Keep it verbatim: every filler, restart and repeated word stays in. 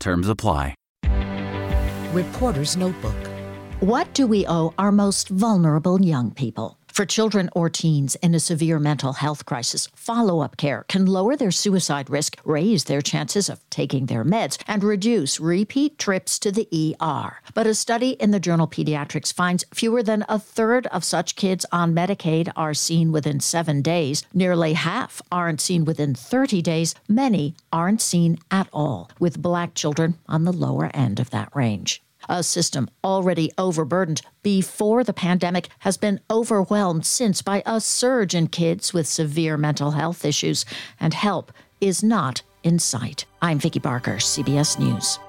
Terms apply. Reporter's Notebook. What do we owe our most vulnerable young people? For children or teens in a severe mental health crisis, follow-up care can lower their suicide risk, raise their chances of taking their meds, and reduce repeat trips to the E R. But a study in the journal Pediatrics finds fewer than a third of such kids on Medicaid are seen within seven days. Nearly half aren't seen within thirty days. Many aren't seen at all, with Black children on the lower end of that range. A system already overburdened before the pandemic has been overwhelmed since by a surge in kids with severe mental health issues, and help is not in sight. I'm Vicki Barker, C B S News.